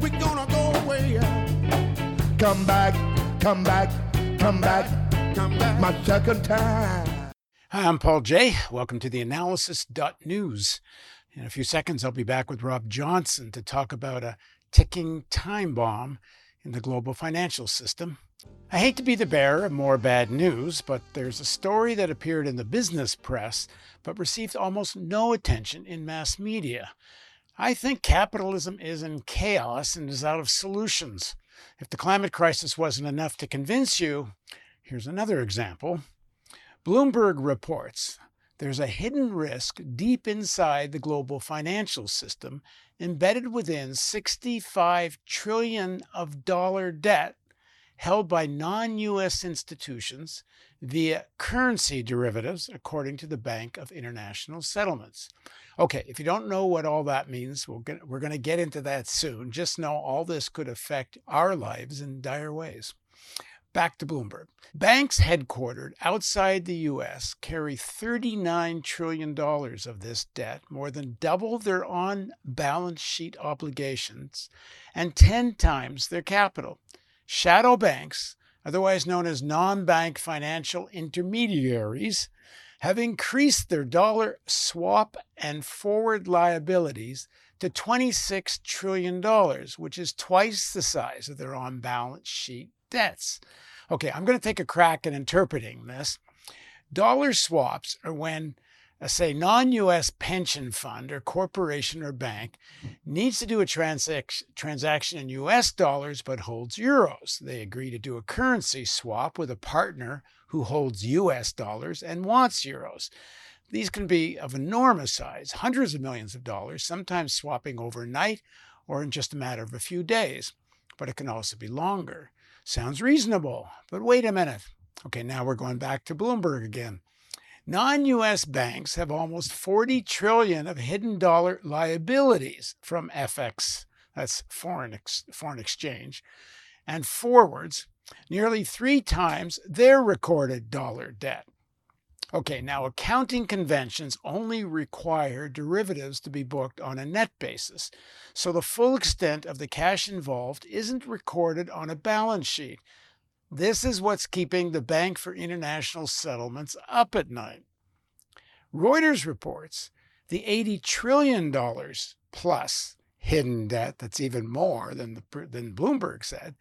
We're gonna go away. Come back, come back, come back, come back. My second time. Hi, I'm Paul Jay. Welcome to TheAnalysis.news. In a few seconds, I'll be back with Rob Johnson to talk about a ticking time bomb in the global financial system. I hate to be the bearer of more bad news, but there's a story that appeared in the business press but received almost no attention in mass media. I think capitalism is in chaos and is out of solutions. If the climate crisis wasn't enough to convince you, here's another example. Bloomberg reports there's a hidden risk deep inside the global financial system, embedded within $65 trillion of dollar debt held by non-U.S. institutions via currency derivatives, according to the Bank for International Settlements. Okay, if you don't know what all that means, we're going to get into that soon. Just know all this could affect our lives in dire ways. Back to Bloomberg. Banks headquartered outside the U.S. carry $39 trillion of this debt, more than double their on-balance sheet obligations, and 10 times their capital. Shadow banks, otherwise known as non-bank financial intermediaries, have increased their dollar swap and forward liabilities to $26 trillion, which is twice the size of their on-balance sheet debts. Okay, I'm going to take a crack at interpreting this. Dollar swaps are when a, say, non-U.S. pension fund or corporation or bank needs to do a transaction in U.S. dollars but holds euros. They agree to do a currency swap with a partner who holds U.S. dollars and wants euros. These can be of enormous size, hundreds of millions of dollars, sometimes swapping overnight or in just a matter of a few days, but it can also be longer. Sounds reasonable, but wait a minute. Okay, now we're going back to Bloomberg again. Non-U.S. banks have almost 40 trillion of hidden dollar liabilities from FX, that's foreign exchange, and forwards, nearly three times their recorded dollar debt. Okay, now accounting conventions only require derivatives to be booked on a net basis, so the full extent of the cash involved isn't recorded on a balance sheet. This is what's keeping the Bank for International Settlements up at night. Reuters reports the $80 trillion plus hidden debt, that's even more than Bloomberg said,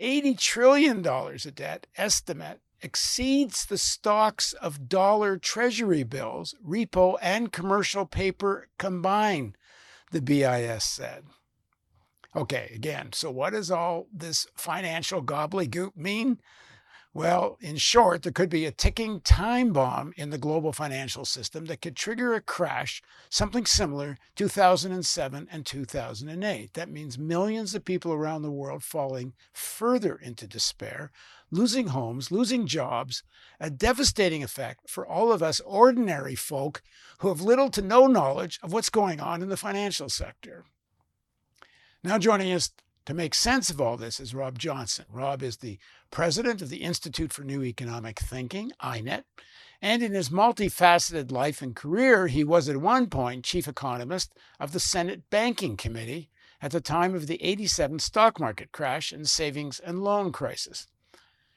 $80 trillion of debt estimate exceeds the stocks of dollar treasury bills, repo, and commercial paper combined, the BIS said. Okay, again, so what does all this financial gobbledygook mean? Well, in short, there could be a ticking time bomb in the global financial system that could trigger a crash, something similar 2007 and 2008. That means millions of people around the world falling further into despair, losing homes, losing jobs, a devastating effect for all of us ordinary folk who have little to no knowledge of what's going on in the financial sector. Now joining us to make sense of all this is Rob Johnson. Rob is the president of the Institute for New Economic Thinking, INET, and in his multifaceted life and career, he was at one point chief economist of the Senate Banking Committee at the time of the 87 stock market crash and savings and loan crisis.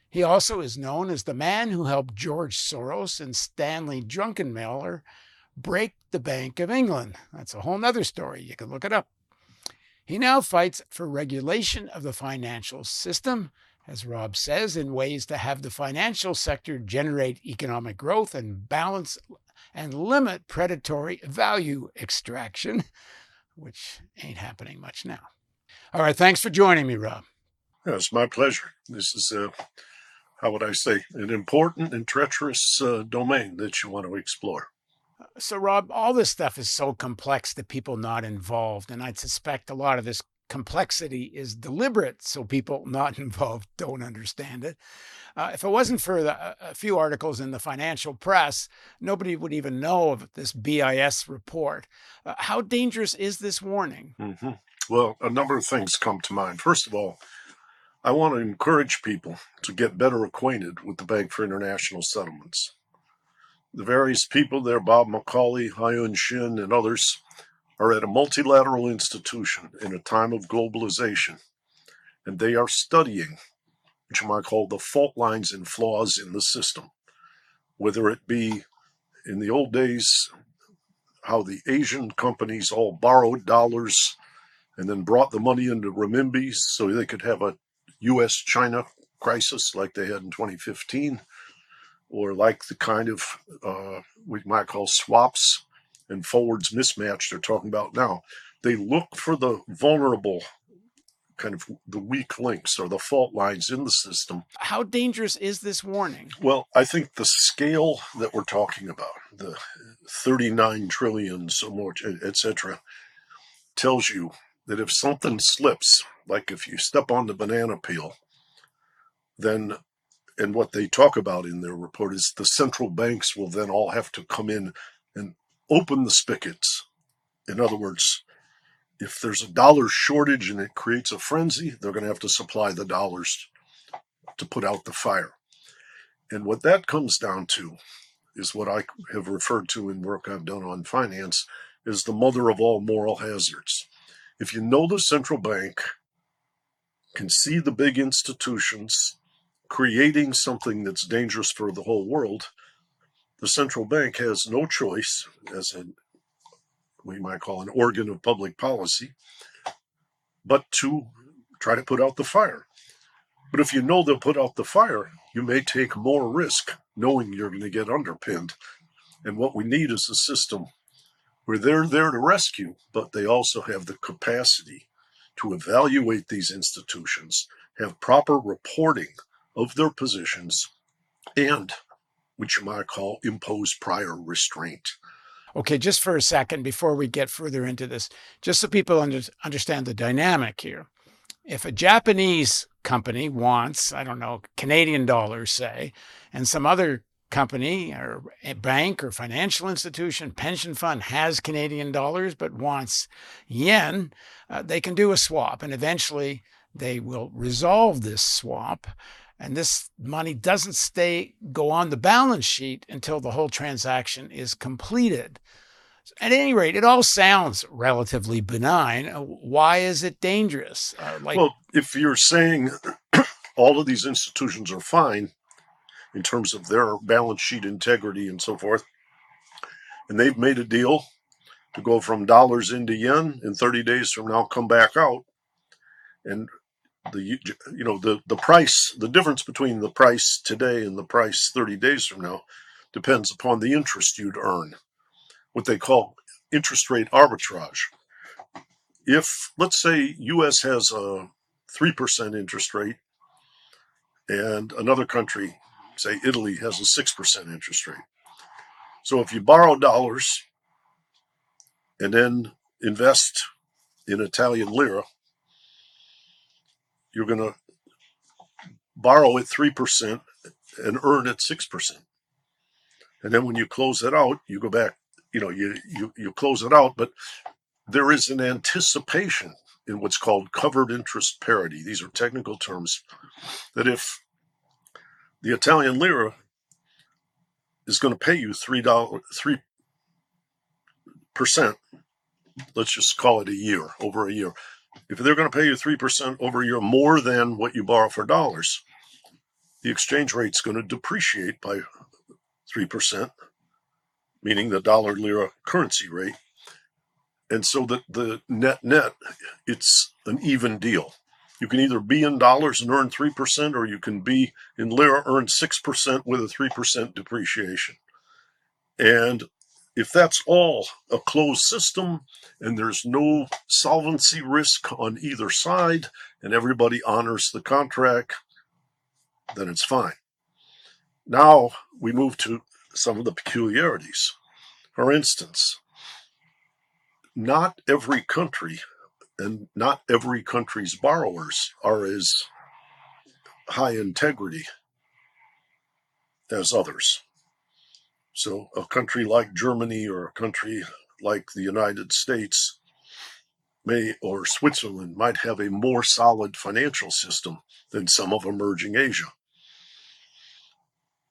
He also is known as the man who helped George Soros and Stanley Druckenmiller break the Bank of England. That's a whole other story. You can look it up. He now fights for regulation of the financial system, as Rob says, in ways to have the financial sector generate economic growth and balance and limit predatory value extraction, which ain't happening much now. All right, thanks for joining me, Rob. Yeah, it's my pleasure. This is, how would I say, an important and treacherous domain that you want to explore. So, Rob, all this stuff is so complex to people not involved, and I'd suspect a lot of this complexity is deliberate so people not involved don't understand it. If it wasn't for a few articles in the financial press, nobody would even know of this BIS report. How dangerous is this warning? Mm-hmm. Well, a number of things come to mind. First of all, I want to encourage people to get better acquainted with the Bank for International Settlements. The various people there, Bob McCauley, Hyun Shin, and others, are at a multilateral institution in a time of globalization, and they are studying what you might call the fault lines and flaws in the system, whether it be in the old days how the Asian companies all borrowed dollars and then brought the money into renminbi so they could have a U.S.-China crisis like they had in 2015, or like the kind of we might call swaps and forwards mismatch they're talking about now. They look for the vulnerable, kind of the weak links or the fault lines in the system. How dangerous is this warning? Well, I think the scale that we're talking about, the 39 trillion, so much, et cetera, tells you that if something slips, like if you step on the banana peel, then, and what they talk about in their report is the central banks will then all have to come in and open the spigots. In other words, if there's a dollar shortage and it creates a frenzy, they're going to have to supply the dollars to put out the fire. And what that comes down to is what I have referred to in work I've done on finance is the mother of all moral hazards. If you know the central bank can see the big institutions creating something that's dangerous for the whole world, the central bank has no choice as we might call an organ of public policy, but to try to put out the fire. But if you know they'll put out the fire, you may take more risk knowing you're going to get underpinned. And what we need is a system where they're there to rescue, but they also have the capacity to evaluate these institutions, have proper reporting of their positions, and which you might call impose prior restraint. Okay, just for a second, before we get further into this, just so people understand the dynamic here. If a Japanese company wants, I don't know, Canadian dollars, say, and some other company or a bank or financial institution, pension fund has Canadian dollars but wants yen, they can do a swap, and eventually they will resolve this swap. And this money doesn't go on the balance sheet until the whole transaction is completed. At any rate, it all sounds relatively benign. Why is it dangerous? Well, if you're saying all of these institutions are fine in terms of their balance sheet integrity and so forth, and they've made a deal to go from dollars into yen and 30 days from now come back out, and the price, the difference between the price today and the price 30 days from now depends upon the interest you'd earn, what they call interest rate arbitrage. If, let's say, U.S. has a 3% interest rate and another country, say Italy, has a 6% interest rate. So if you borrow dollars and then invest in Italian lira, you're going to borrow at 3% and earn at 6%. And then when you close it out, you go back, you close it out, but there is an anticipation in what's called covered interest parity. These are technical terms that if the Italian lira is going to pay you $3, let's just call it over a year. If they're going to pay you 3% over a year more than what you borrow for dollars, the exchange rate's going to depreciate by 3%, meaning the dollar lira currency rate. And so that the net, it's an even deal. You can either be in dollars and earn 3%, or you can be in lira, earn 6% with a 3% depreciation. And if that's all a closed system and there's no solvency risk on either side and everybody honors the contract, then it's fine. Now we move to some of the peculiarities. For instance, not every country and not every country's borrowers are as high integrity as others. So a country like Germany or a country like the United States may, or Switzerland, might have a more solid financial system than some of emerging Asia.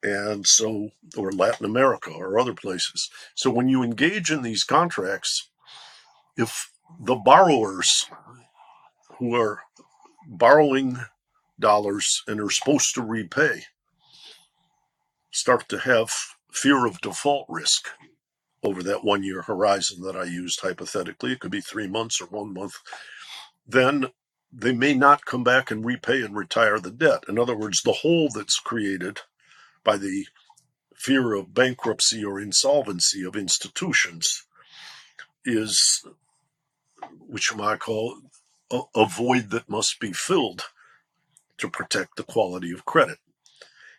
And so, or Latin America or other places. So when you engage in these contracts, if the borrowers who are borrowing dollars and are supposed to repay start to have fear of default risk over that one-year horizon that I used hypothetically, it could be 3 months or 1 month, then they may not come back and repay and retire the debt. In other words, the hole that's created by the fear of bankruptcy or insolvency of institutions is, which you might call, a void that must be filled to protect the quality of credit.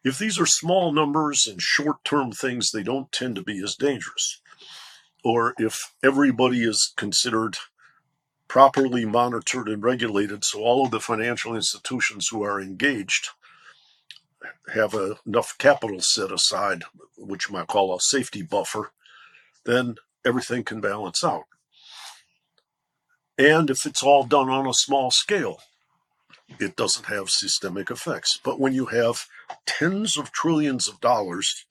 If these are small numbers and short-term things, they don't tend to be as dangerous. Or if everybody is considered properly monitored and regulated, so all of the financial institutions who are engaged have enough capital set aside, which you might call a safety buffer, then everything can balance out. And if it's all done on a small scale, it doesn't have systemic effects. But when you have tens of trillions of dollars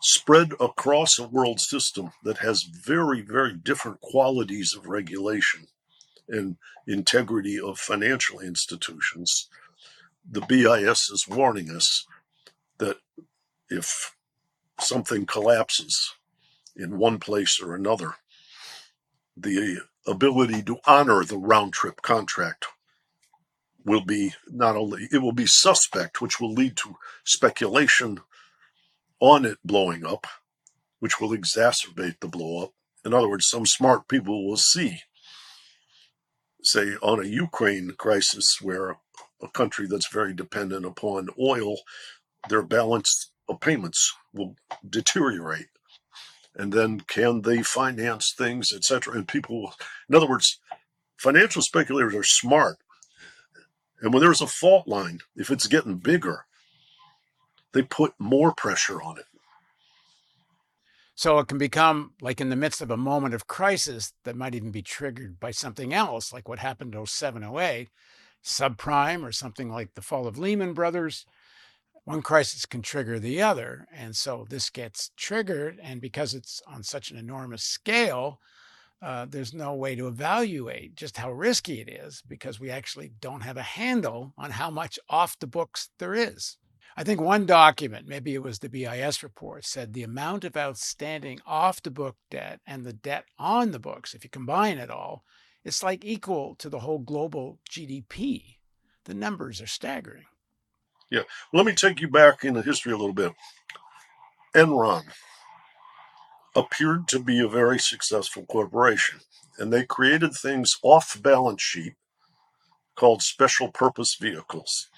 spread across a world system that has very, very different qualities of regulation and integrity of financial institutions, the BIS is warning us that if something collapses in one place or another, the ability to honor the round-trip contract will be not only, it will be suspect, which will lead to speculation on it blowing up, which will exacerbate the blow up. In other words, some smart people will see, say, on a Ukraine crisis where a country that's very dependent upon oil, their balance of payments will deteriorate. And then can they finance things, et cetera? And people, in other words, financial speculators are smart. And when there's a fault line, if it's getting bigger, they put more pressure on it. So it can become like in the midst of a moment of crisis that might even be triggered by something else, like what happened in 2007-08, subprime, or something like the fall of Lehman Brothers. One crisis can trigger the other. And so this gets triggered. And because it's on such an enormous scale, there's no way to evaluate just how risky it is, because we actually don't have a handle on how much off the books there is. I think one document, maybe it was the BIS report, said the amount of outstanding off the book debt and the debt on the books, if you combine it all, it's like equal to the whole global GDP. The numbers are staggering. Yeah. Let me take you back in the history a little bit. Enron appeared to be a very successful corporation, and they created things off balance sheet called special purpose vehicles.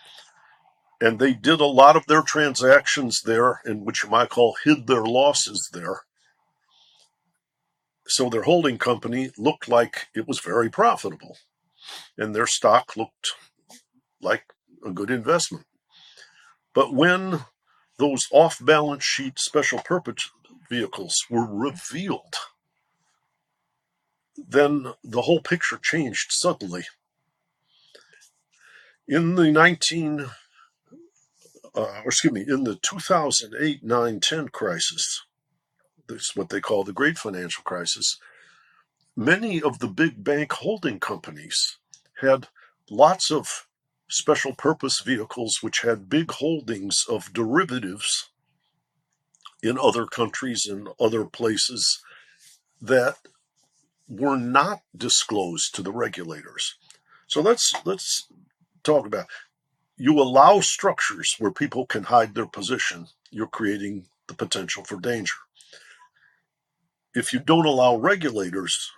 And they did a lot of their transactions there, and which you might call hid their losses there. So their holding company looked like it was very profitable, and their stock looked like a good investment. But when those off-balance sheet special purpose vehicles were revealed, then the whole picture changed suddenly. In the 2008-9-10 crisis, this is what they call the Great Financial Crisis, many of the big bank holding companies had lots of special purpose vehicles which had big holdings of derivatives in other countries and other places that were not disclosed to the regulators. So let's talk about, you allow structures where people can hide their position, you're creating the potential for danger. If you don't allow regulators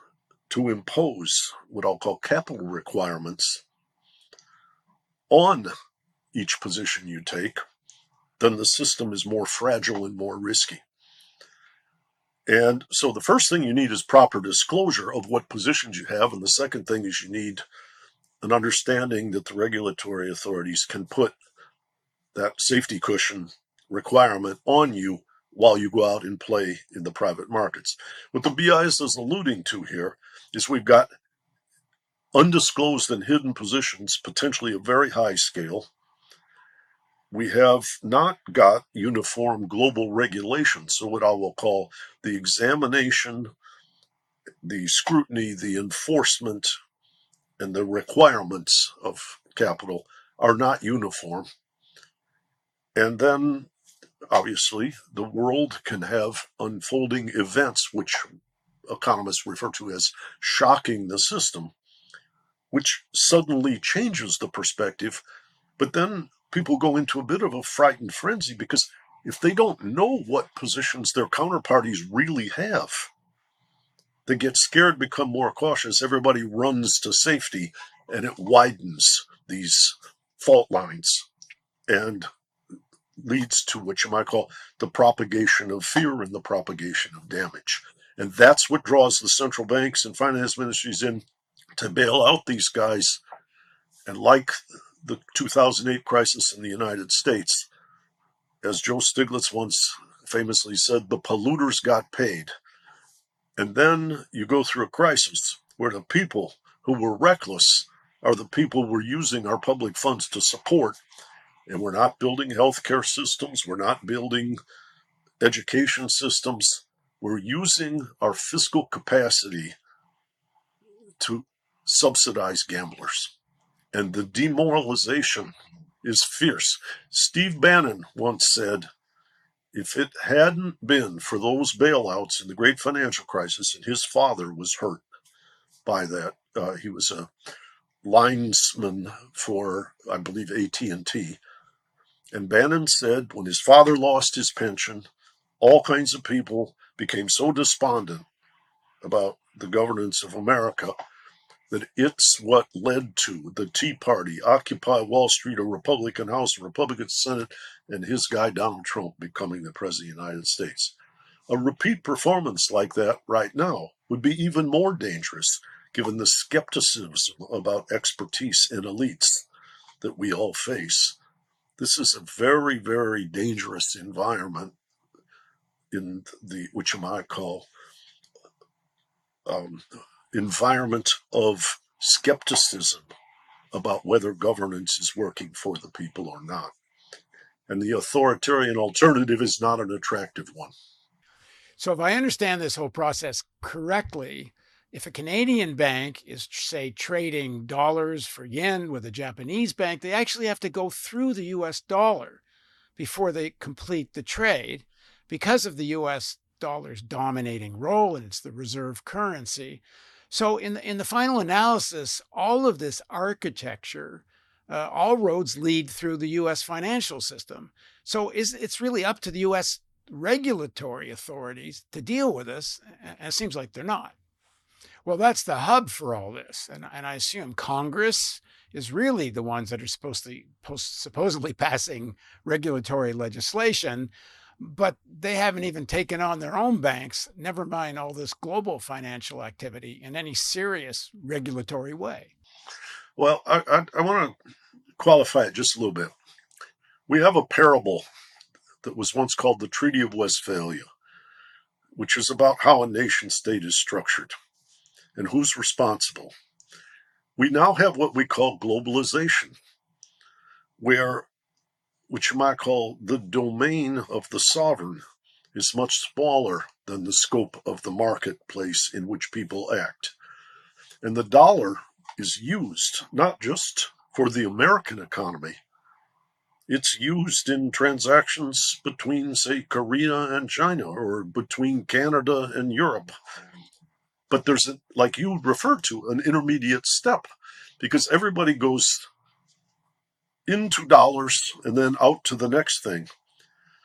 to impose what I'll call capital requirements on each position you take, then the system is more fragile and more risky. And so the first thing you need is proper disclosure of what positions you have. And the second thing is you need an understanding that the regulatory authorities can put that safety cushion requirement on you while you go out and play in the private markets. What the BIS is alluding to here is we've got undisclosed and hidden positions, potentially of very high scale. We have not got uniform global regulation, so what I will call the examination, the scrutiny, the enforcement, and the requirements of capital are not uniform. And then, obviously, the world can have unfolding events, which economists refer to as shocking the system, which suddenly changes the perspective. But then people go into a bit of a frightened frenzy, because if they don't know what positions their counterparties really have, they get scared, become more cautious. Everybody runs to safety, and it widens these fault lines and leads to what you might call the propagation of fear and the propagation of damage. And that's what draws the central banks and finance ministries in to bail out these guys. And like the 2008 crisis in the United States, as Joe Stiglitz once famously said, the polluters got paid. And then you go through a crisis where the people who were reckless are the people we're using our public funds to support. And we're not building healthcare systems. We're not building education systems. We're using our fiscal capacity to subsidize gamblers. And the demoralization is fierce. Steve Bannon once said, if it hadn't been for those bailouts in the great financial crisis, and his father was hurt by that. He was a linesman for, I believe, AT&T. And Bannon said when his father lost his pension, all kinds of people became so despondent about the governance of America that it's what led to the Tea Party, Occupy Wall Street, a Republican House, a Republican Senate, and his guy Donald Trump becoming the President of the United States. A repeat performance like that right now would be even more dangerous, given the skepticism about expertise and elites that we all face. This is a very, very dangerous environment in the, which you might call, environment of skepticism about whether governance is working for the people or not. And the authoritarian alternative is not an attractive one. So if I understand this whole process correctly, if a Canadian bank is, say, trading dollars for yen with a Japanese bank, they actually have to go through the U.S. dollar before they complete the trade because of the U.S. dollar's dominating role, and it's the reserve currency. So in the final analysis, all of this architecture, all roads lead through the U.S. financial system. So it's really up to the U.S. regulatory authorities to deal with this, and it seems like they're not. Well, that's the hub for all this. And I assume Congress is really the ones that are supposedly passing regulatory legislation, but they haven't even taken on their own banks, never mind all this global financial activity in any serious regulatory way. Well, I want to qualify it just a little bit. We have a parable that was once called the Treaty of Westphalia, which is about how a nation state is structured and who's responsible. We now have what we call globalization, which you might call the domain of the sovereign is much smaller than the scope of the marketplace in which people act. And the dollar is used not just for the American economy. It's used in transactions between, say, Korea and China, or between Canada and Europe. But there's, like you referred to, an intermediate step, because everybody goes into dollars and then out to the next thing.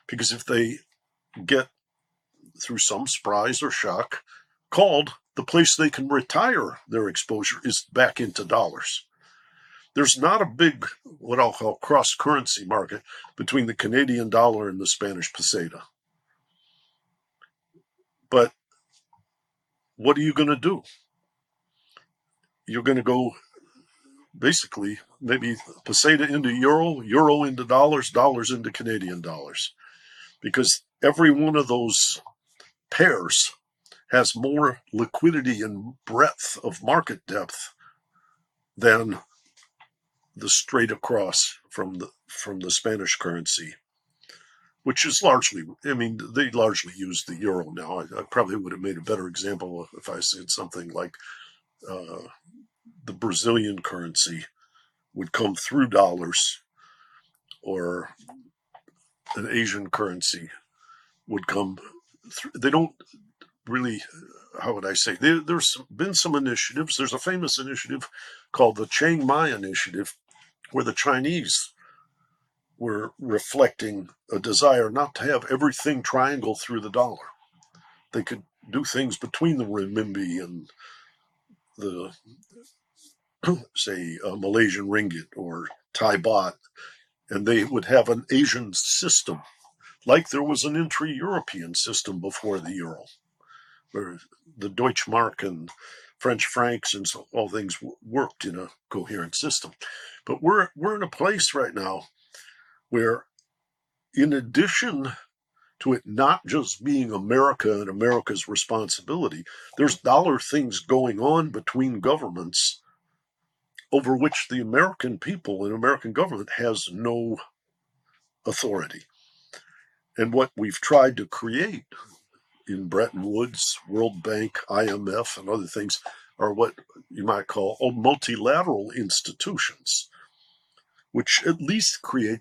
Because if they get, through some surprise or shock, called, the place they can retire their exposure is back into dollars. There's not a big, what I'll call, cross-currency market between the Canadian dollar and the Spanish peseta. But what are you going to do? You're going to go basically maybe peseta into euro, euro into dollars, dollars into Canadian dollars, because every one of those pairs has more liquidity and breadth of market depth than the straight across from the Spanish currency, which is largely, I mean, they largely use the euro now. I probably would have made a better example if I said something like the Brazilian currency would come through dollars, or an Asian currency would come through. They don't really, how would I say, there's been some initiatives. There's a famous initiative called the Chiang Mai Initiative, where the Chinese were reflecting a desire not to have everything triangle through the dollar. They could do things between the renminbi and the, say, Malaysian ringgit or Thai baht, and they would have an Asian system, like there was an intra-European system before the euro, where the Deutsche Mark and French francs and so all things worked in a coherent system. But we're in a place right now where, in addition to it not just being America and America's responsibility, there's dollar things going on between governments over which the American people and American government has no authority. And what we've tried to create in Bretton Woods, World Bank, IMF, and other things are what you might call multilateral institutions, which at least create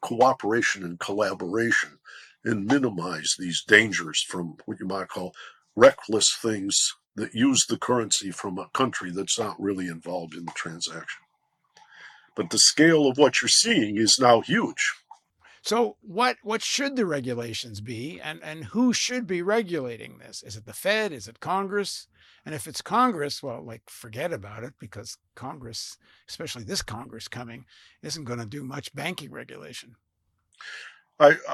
cooperation and collaboration and minimize these dangers from what you might call reckless things that use the currency from a country that's not really involved in the transaction. But the scale of what you're seeing is now huge. So what should the regulations be, and who should be regulating this? Is it the Fed? Is it Congress? And if it's Congress, well, like, forget about it, because Congress, especially this Congress coming, isn't going to do much banking regulation.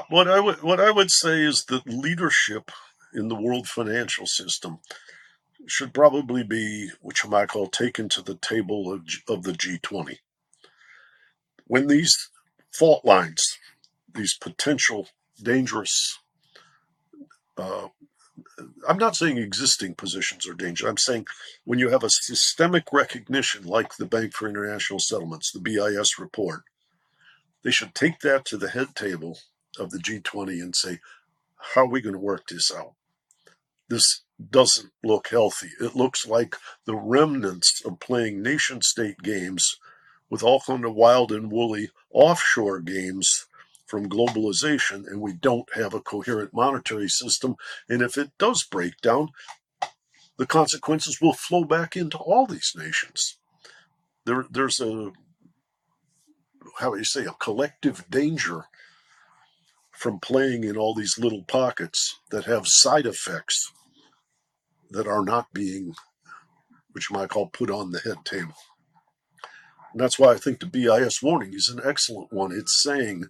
What I would say is that leadership in the world financial system should probably be, which I might call, taken to the table of the G20. When these fault lines, these potential dangerous, I'm not saying existing positions are dangerous. I'm saying when you have a systemic recognition like the Bank for International Settlements, the BIS report, they should take that to the head table of the G20 and say, how are we going to work this out? This doesn't look healthy. It looks like the remnants of playing nation state games with all kind of wild and woolly offshore games from globalization, and we don't have a coherent monetary system. And if it does break down, the consequences will flow back into all these nations. There's a, how would you say, a collective danger from playing in all these little pockets that have side effects that are not being, which you might call, put on the head table. And that's why I think the BIS warning is an excellent one. It's saying,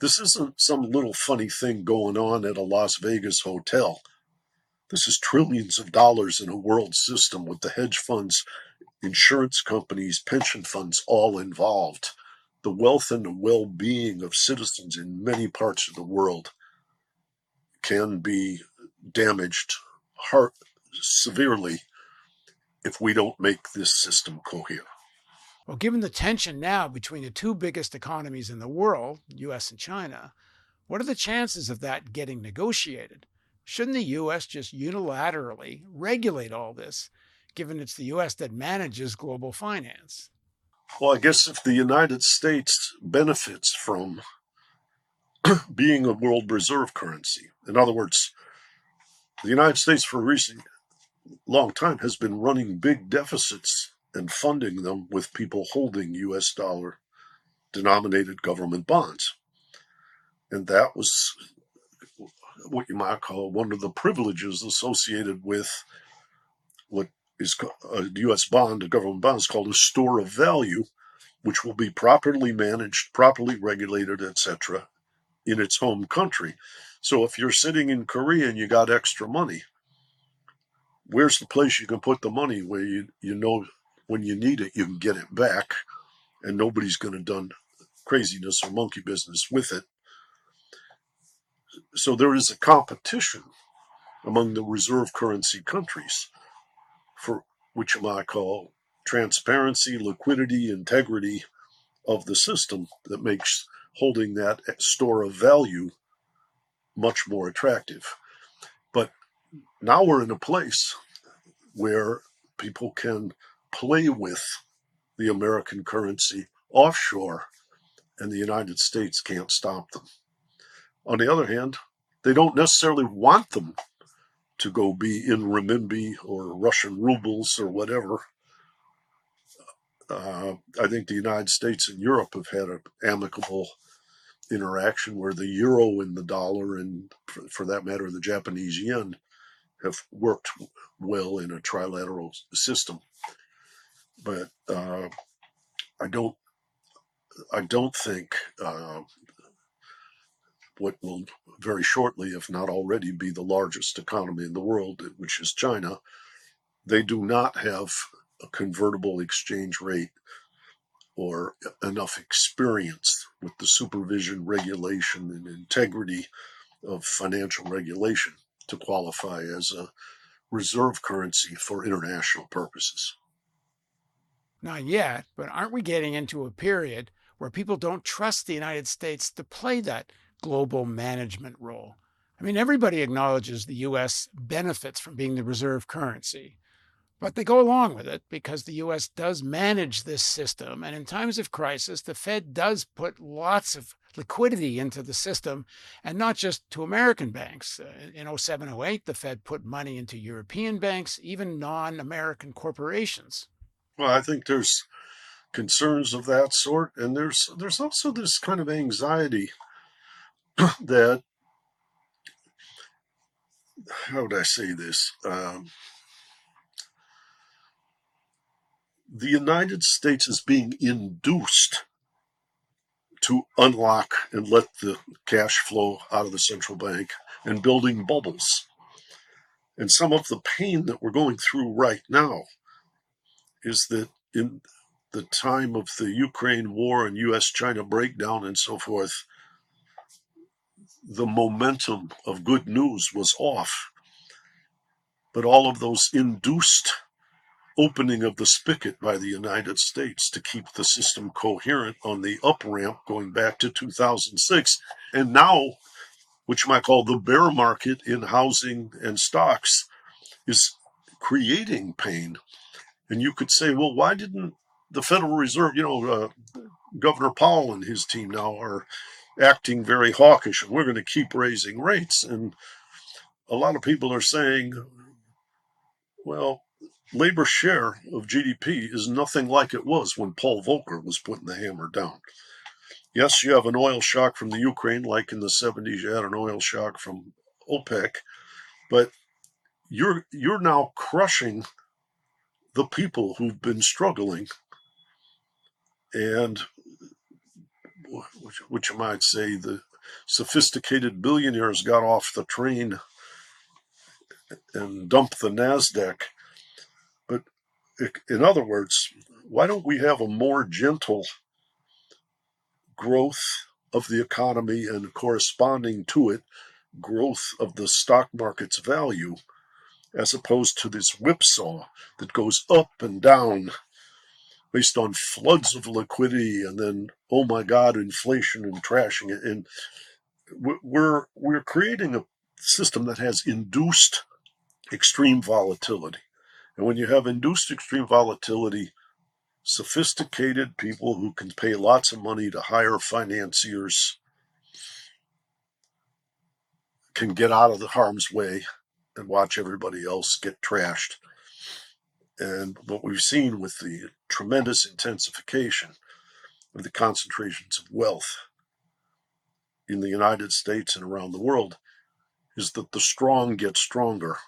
this isn't some little funny thing going on at a Las Vegas hotel. This is trillions of dollars in a world system with the hedge funds, insurance companies, pension funds all involved. The wealth and the well-being of citizens in many parts of the world can be damaged severely if we don't make this system coherent. Well, given the tension now between the two biggest economies in the world, U.S. and China, what are the chances of that getting negotiated? Shouldn't the U.S. just unilaterally regulate all this, given it's the U.S. that manages global finance? Well, I guess if the United States benefits from being a world reserve currency, in other words, the United States for a long time has been running big deficits and funding them with people holding U.S. dollar-denominated government bonds. And that was what you might call one of the privileges associated with what is a U.S. bond, a government bond, is called a store of value, which will be properly managed, properly regulated, etc., in its home country. So if you're sitting in Korea and you got extra money, where's the place you can put the money where you know when you need it, you can get it back, and nobody's going to done craziness or monkey business with it. So there is a competition among the reserve currency countries for what you might call transparency, liquidity, integrity of the system that makes holding that store of value much more attractive. But now we're in a place where people can play with the American currency offshore, and the United States can't stop them. On the other hand, they don't necessarily want them to go be in renminbi or Russian rubles or whatever. I think the United States and Europe have had an amicable interaction where the euro and the dollar, and for that matter, the Japanese yen, have worked well in a trilateral system. But I don't think what will very shortly, if not already, be the largest economy in the world, which is China, they do not have a convertible exchange rate or enough experience with the supervision, regulation, and integrity of financial regulation to qualify as a reserve currency for international purposes. Not yet, but aren't we getting into a period where people don't trust the United States to play that global management role? I mean, everybody acknowledges the U.S. benefits from being the reserve currency, but they go along with it because the U.S. does manage this system. And in times of crisis, the Fed does put lots of liquidity into the system, and not just to American banks. In 07, 08, the Fed put money into European banks, even non-American corporations. Well, I think there's concerns of that sort. And there's also this kind of anxiety that, how would I say this? The United States is being induced to unlock and let the cash flow out of the central bank and building bubbles. And some of the pain that we're going through right now is that in the time of the Ukraine war and U.S.-China breakdown and so forth, the momentum of good news was off. But all of those induced opening of the spigot by the United States to keep the system coherent on the up-ramp going back to 2006. And now, which you might call the bear market in housing and stocks, is creating pain. And you could say, well, why didn't the Federal Reserve, Governor Powell and his team now are acting very hawkish, and we're going to keep raising rates. And a lot of people are saying, well, labor share of GDP is nothing like it was when Paul Volcker was putting the hammer down. Yes, you have an oil shock from the Ukraine, like in the 70s, you had an oil shock from OPEC, but you're now crushing the people who've been struggling, and which you might say the sophisticated billionaires got off the train and dumped the NASDAQ. But in other words, why don't we have a more gentle growth of the economy and corresponding to it, growth of the stock market's value, as opposed to this whipsaw that goes up and down based on floods of liquidity and then, oh my God, inflation and trashing it. And we're creating a system that has induced extreme volatility. And when you have induced extreme volatility, sophisticated people who can pay lots of money to hire financiers can get out of the harm's way and watch everybody else get trashed. And what we've seen with the tremendous intensification of the concentrations of wealth in the United States and around the world is that the strong get stronger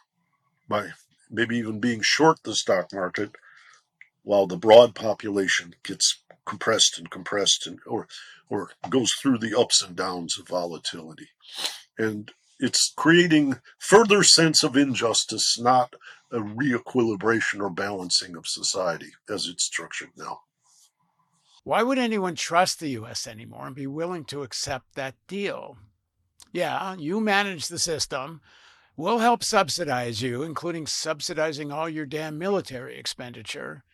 by maybe even being short the stock market, while the broad population gets compressed and compressed and or goes through the ups and downs of volatility. And it's creating further sense of injustice, not a reequilibration or balancing of society as it's structured now. Why would anyone trust the U.S. anymore and be willing to accept that deal? Yeah, you manage the system. We'll help subsidize you, including subsidizing all your damn military expenditure.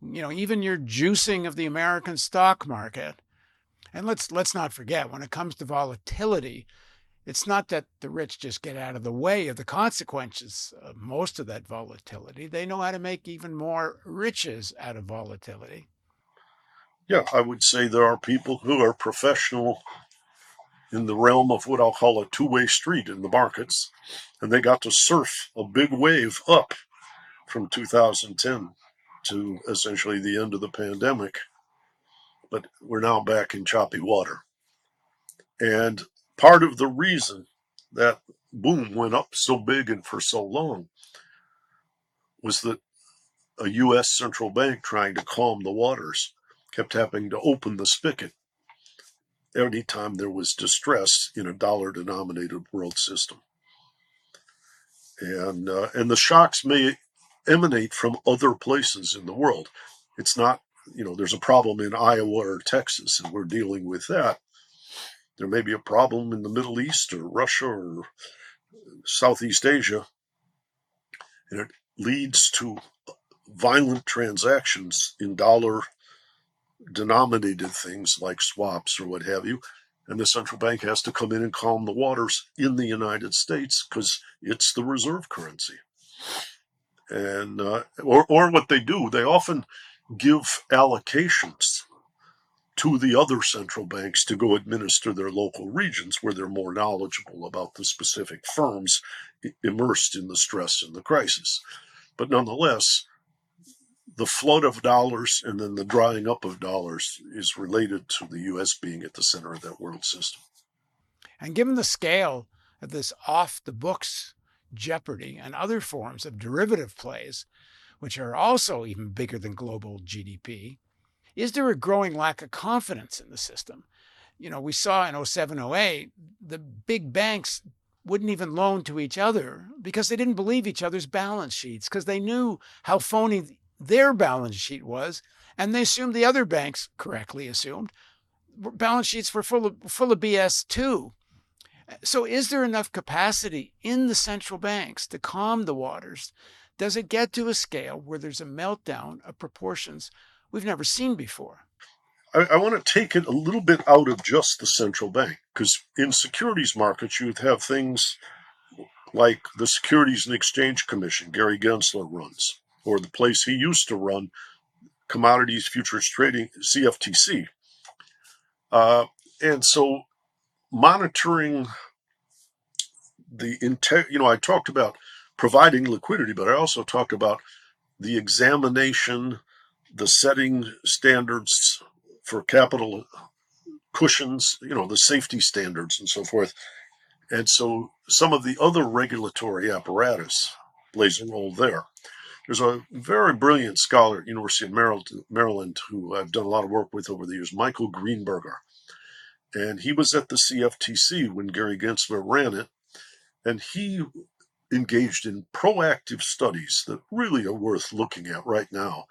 You know, even your juicing of the American stock market. And let's not forget, when it comes to volatility, it's not that the rich just get out of the way of the consequences of most of that volatility. They know how to make even more riches out of volatility. Yeah, I would say there are people who are professional in the realm of what I'll call a two-way street in the markets, and they got to surf a big wave up from 2010 to essentially the end of the pandemic, but we're now back in choppy water. And part of the reason that boom went up so big and for so long was that a U.S. central bank trying to calm the waters kept having to open the spigot any time there was distress in a dollar-denominated world system. And the shocks may emanate from other places in the world. It's not, you know, there's a problem in Iowa or Texas, and we're dealing with that. There may be a problem in the Middle East or Russia or Southeast Asia, and it leads to violent transactions in dollar denominated things like swaps or what have you, and the central bank has to come in and calm the waters in the United States because it's the reserve currency. And or what they do, they often give allocations to the other central banks to go administer their local regions where they're more knowledgeable about the specific firms immersed in the stress and the crisis. But nonetheless, the flood of dollars and then the drying up of dollars is related to the U.S. being at the center of that world system. And given the scale of this off-the-books jeopardy and other forms of derivative plays, which are also even bigger than global GDP, is there a growing lack of confidence in the system? You know, we saw in 07, 08, the big banks wouldn't even loan to each other because they didn't believe each other's balance sheets, because they knew how phony their balance sheet was, and they assumed the other banks correctly assumed balance sheets were full of BS too. So is there enough capacity in the central banks to calm the waters? Does it get to a scale where there's a meltdown of proportions we've never seen before? I want to take it a little bit out of just the central bank, because in securities markets, you have things like the Securities and Exchange Commission, Gary Gensler runs, or the place he used to run, Commodities Futures Trading, CFTC. And so monitoring the I talked about providing liquidity, but I also talked about the examination, the setting standards for capital cushions, you know, the safety standards and so forth. And so some of the other regulatory apparatus plays a role there. There's a very brilliant scholar at University of Maryland who I've done a lot of work with over the years, Michael Greenberger. And he was at the CFTC when Gary Gensler ran it. And he engaged in proactive studies that really are worth looking at right now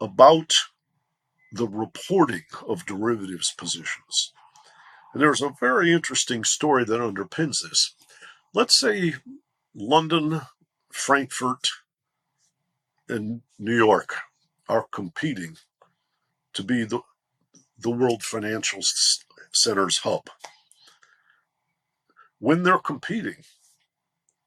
about the reporting of derivatives positions. And there's a very interesting story that underpins this. Let's say London, Frankfurt, and New York are competing to be the world financial center's hub. When they're competing,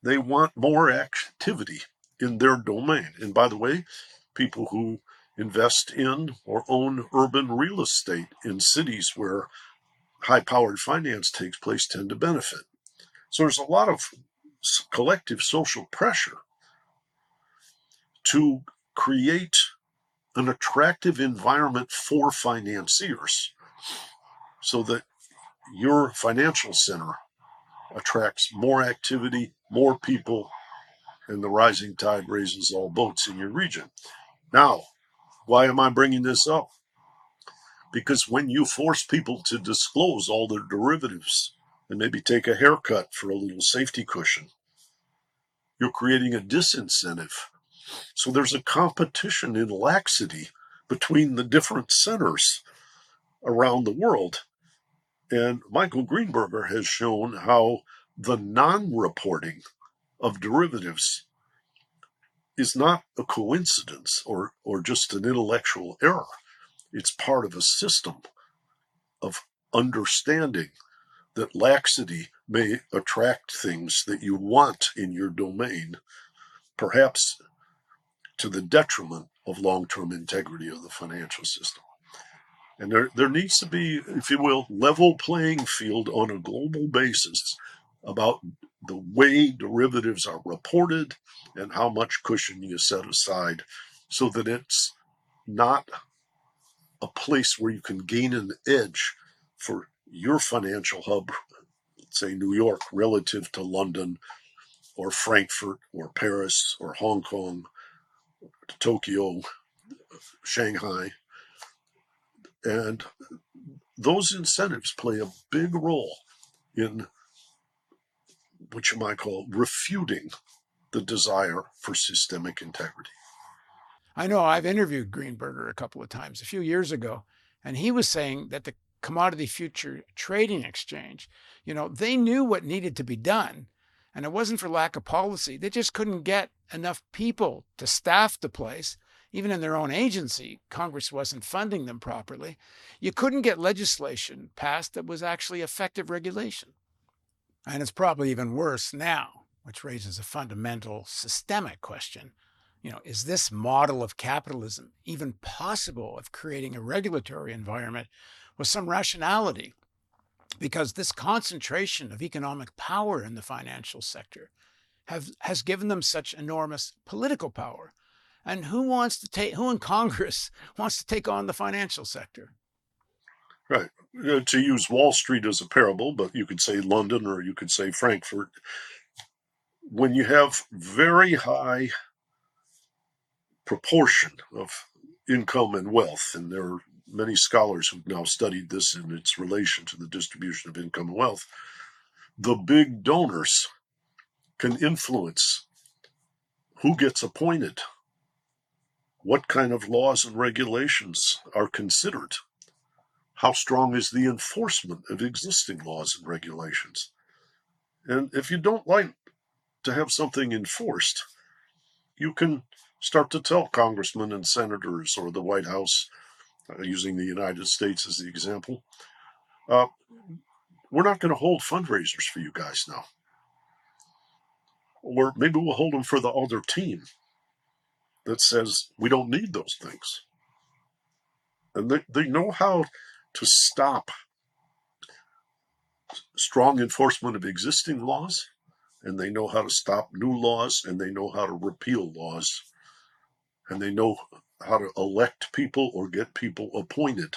they want more activity in their domain. And by the way, people who invest in or own urban real estate in cities where high-powered finance takes place tend to benefit. So there's a lot of collective social pressure to create an attractive environment for financiers so that your financial center attracts more activity, more people, and the rising tide raises all boats in your region. Now, why am I bringing this up? because when you force people to disclose all their derivatives and maybe take a haircut for a little safety cushion, you're creating a disincentive. So there's a competition in laxity between the different centers around the world. And Michael Greenberger has shown how the non-reporting of derivatives is not a coincidence or just an intellectual error. It's part of a system of understanding that laxity may attract things that you want in your domain, perhaps to the detriment of long-term integrity of the financial system. And there needs to be, if you will, level playing field on a global basis about the way derivatives are reported and how much cushion you set aside so that it's not a place where you can gain an edge for your financial hub, say New York, relative to London or Frankfurt or Paris or Hong Kong, Tokyo, Shanghai. And those incentives play a big role in what you might call refuting the desire for systemic integrity. I know I've interviewed Greenberger a couple of times a few years ago, and he was saying that the Commodity Futures Trading Exchange, they knew what needed to be done, and it wasn't for lack of policy. They just couldn't get enough people to staff the place. Even in their own agency, Congress wasn't funding them properly. You couldn't get legislation passed that was actually effective regulation. And it's probably even worse now, which raises a fundamental systemic question. Is this model of capitalism even possible of creating a regulatory environment with some rationality? Because this concentration of economic power in the financial sector has given them such enormous political power. And who in Congress wants to take on the financial sector? Right. To use Wall Street as a parable, but you could say London or you could say Frankfurt. When you have very high proportion of income and wealth, and there are many scholars who've now studied this in its relation to the distribution of income and wealth, the big donors can influence who gets appointed, what kind of laws and regulations are considered, how strong is the enforcement of existing laws and regulations. And if you don't like to have something enforced, you can start to tell congressmen and senators or the White House, using the United States as the example, we're not going to hold fundraisers for you guys now. Or maybe we'll hold them for the other team that says we don't need those things. And they know how to stop strong enforcement of existing laws, and they know how to stop new laws, and they know how to repeal laws, and they know how to elect people or get people appointed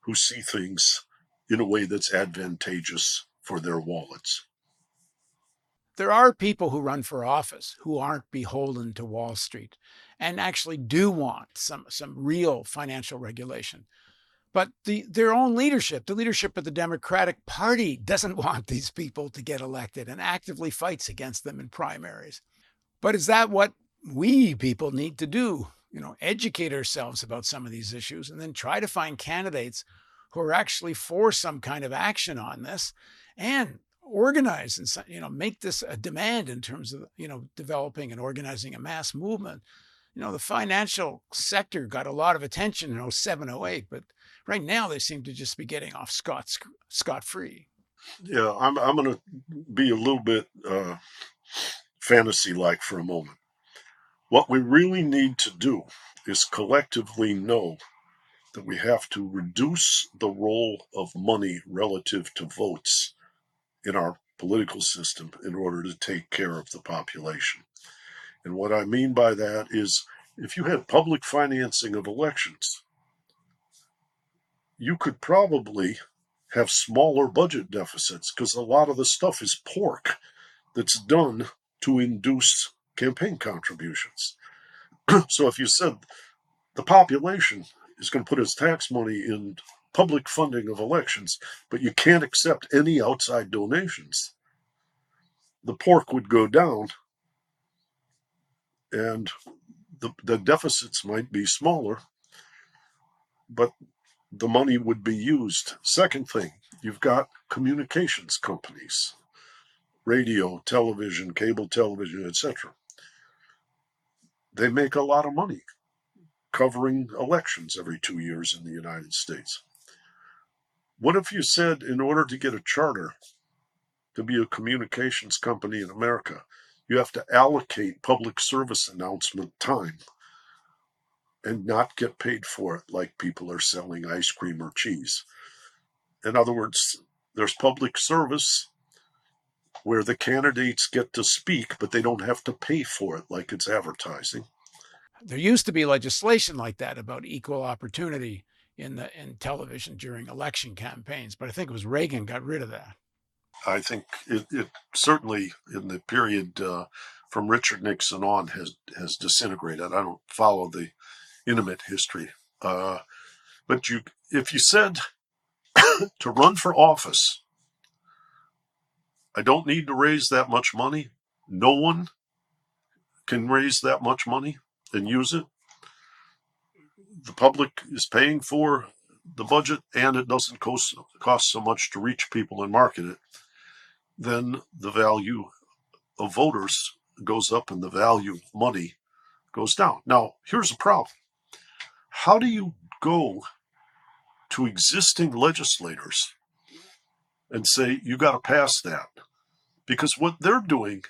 who see things in a way that's advantageous for their wallets. There are people who run for office who aren't beholden to Wall Street and actually do want some real financial regulation. But their own leadership, the leadership of the Democratic Party, doesn't want these people to get elected and actively fights against them in primaries. But is that what we people need to do? Educate ourselves about some of these issues and then try to find candidates who are actually for some kind of action on this and organize and make this a demand in terms of developing and organizing a mass movement. The financial sector got a lot of attention in 07, 08, but right now they seem to just be getting off scot-free. Yeah, I'm going to be a little bit fantasy-like for a moment. What we really need to do is collectively know that we have to reduce the role of money relative to votes in our political system in order to take care of the population. And what I mean by that is, if you had public financing of elections, you could probably have smaller budget deficits because a lot of the stuff is pork that's done to induce campaign contributions. So if you said the population is going to put its tax money in public funding of elections, but you can't accept any outside donations. The pork would go down, and the deficits might be smaller, but the money would be used. Second thing, you've got communications companies, radio, television, cable television, etc. They make a lot of money covering elections every 2 years in the United States. What if you said, in order to get a charter to be a communications company in America, you have to allocate public service announcement time and not get paid for it like people are selling ice cream or cheese? In other words, there's public service where the candidates get to speak, but they don't have to pay for it like it's advertising. There used to be legislation like that about equal opportunity in television during election campaigns, but I think it was Reagan got rid of that. I think it certainly in the period from Richard Nixon on has disintegrated. I don't follow the intimate history. But if you said to run for office, I don't need to raise that much money. No one can raise that much money and use it. The public is paying for the budget and it doesn't cost so much to reach people and market it. Then the value of voters goes up and the value of money goes down. Now, here's the problem. How do you go to existing legislators and say, you got to pass that? Because what they're doing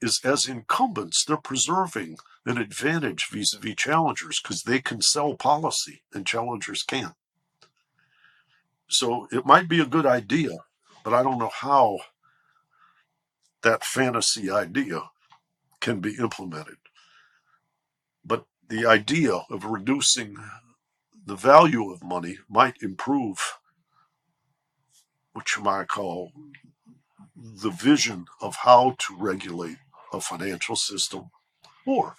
is, as incumbents, they're preserving an advantage vis-a-vis challengers because they can sell policy and challengers can't. So it might be a good idea, but I don't know how that fantasy idea can be implemented. But the idea of reducing the value of money might improve what you might call the vision of how to regulate a financial system or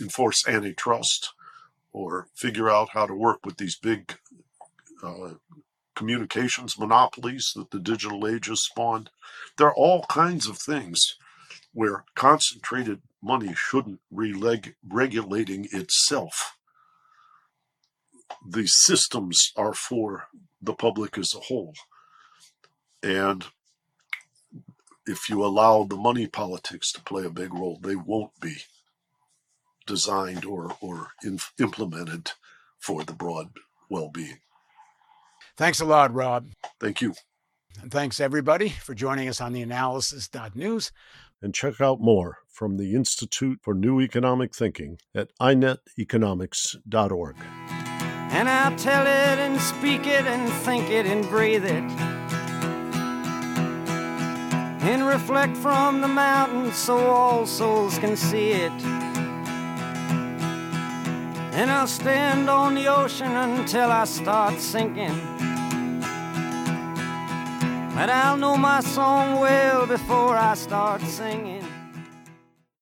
enforce antitrust or figure out how to work with these big communications monopolies that the digital age has spawned. There are all kinds of things where concentrated money shouldn't be regulating itself. The systems are for the public as a whole. And if you allow the money politics to play a big role, they won't be designed or implemented for the broad well-being. Thanks a lot, Rob. Thank you. And thanks, everybody, for joining us on TheAnalysis.news. And check out more from the Institute for New Economic Thinking at ineteconomics.org. And I'll tell it and speak it and think it and breathe it, and reflect from the mountain so all souls can see it. And I'll stand on the ocean until I start sinking, but I'll know my song well before I start singing.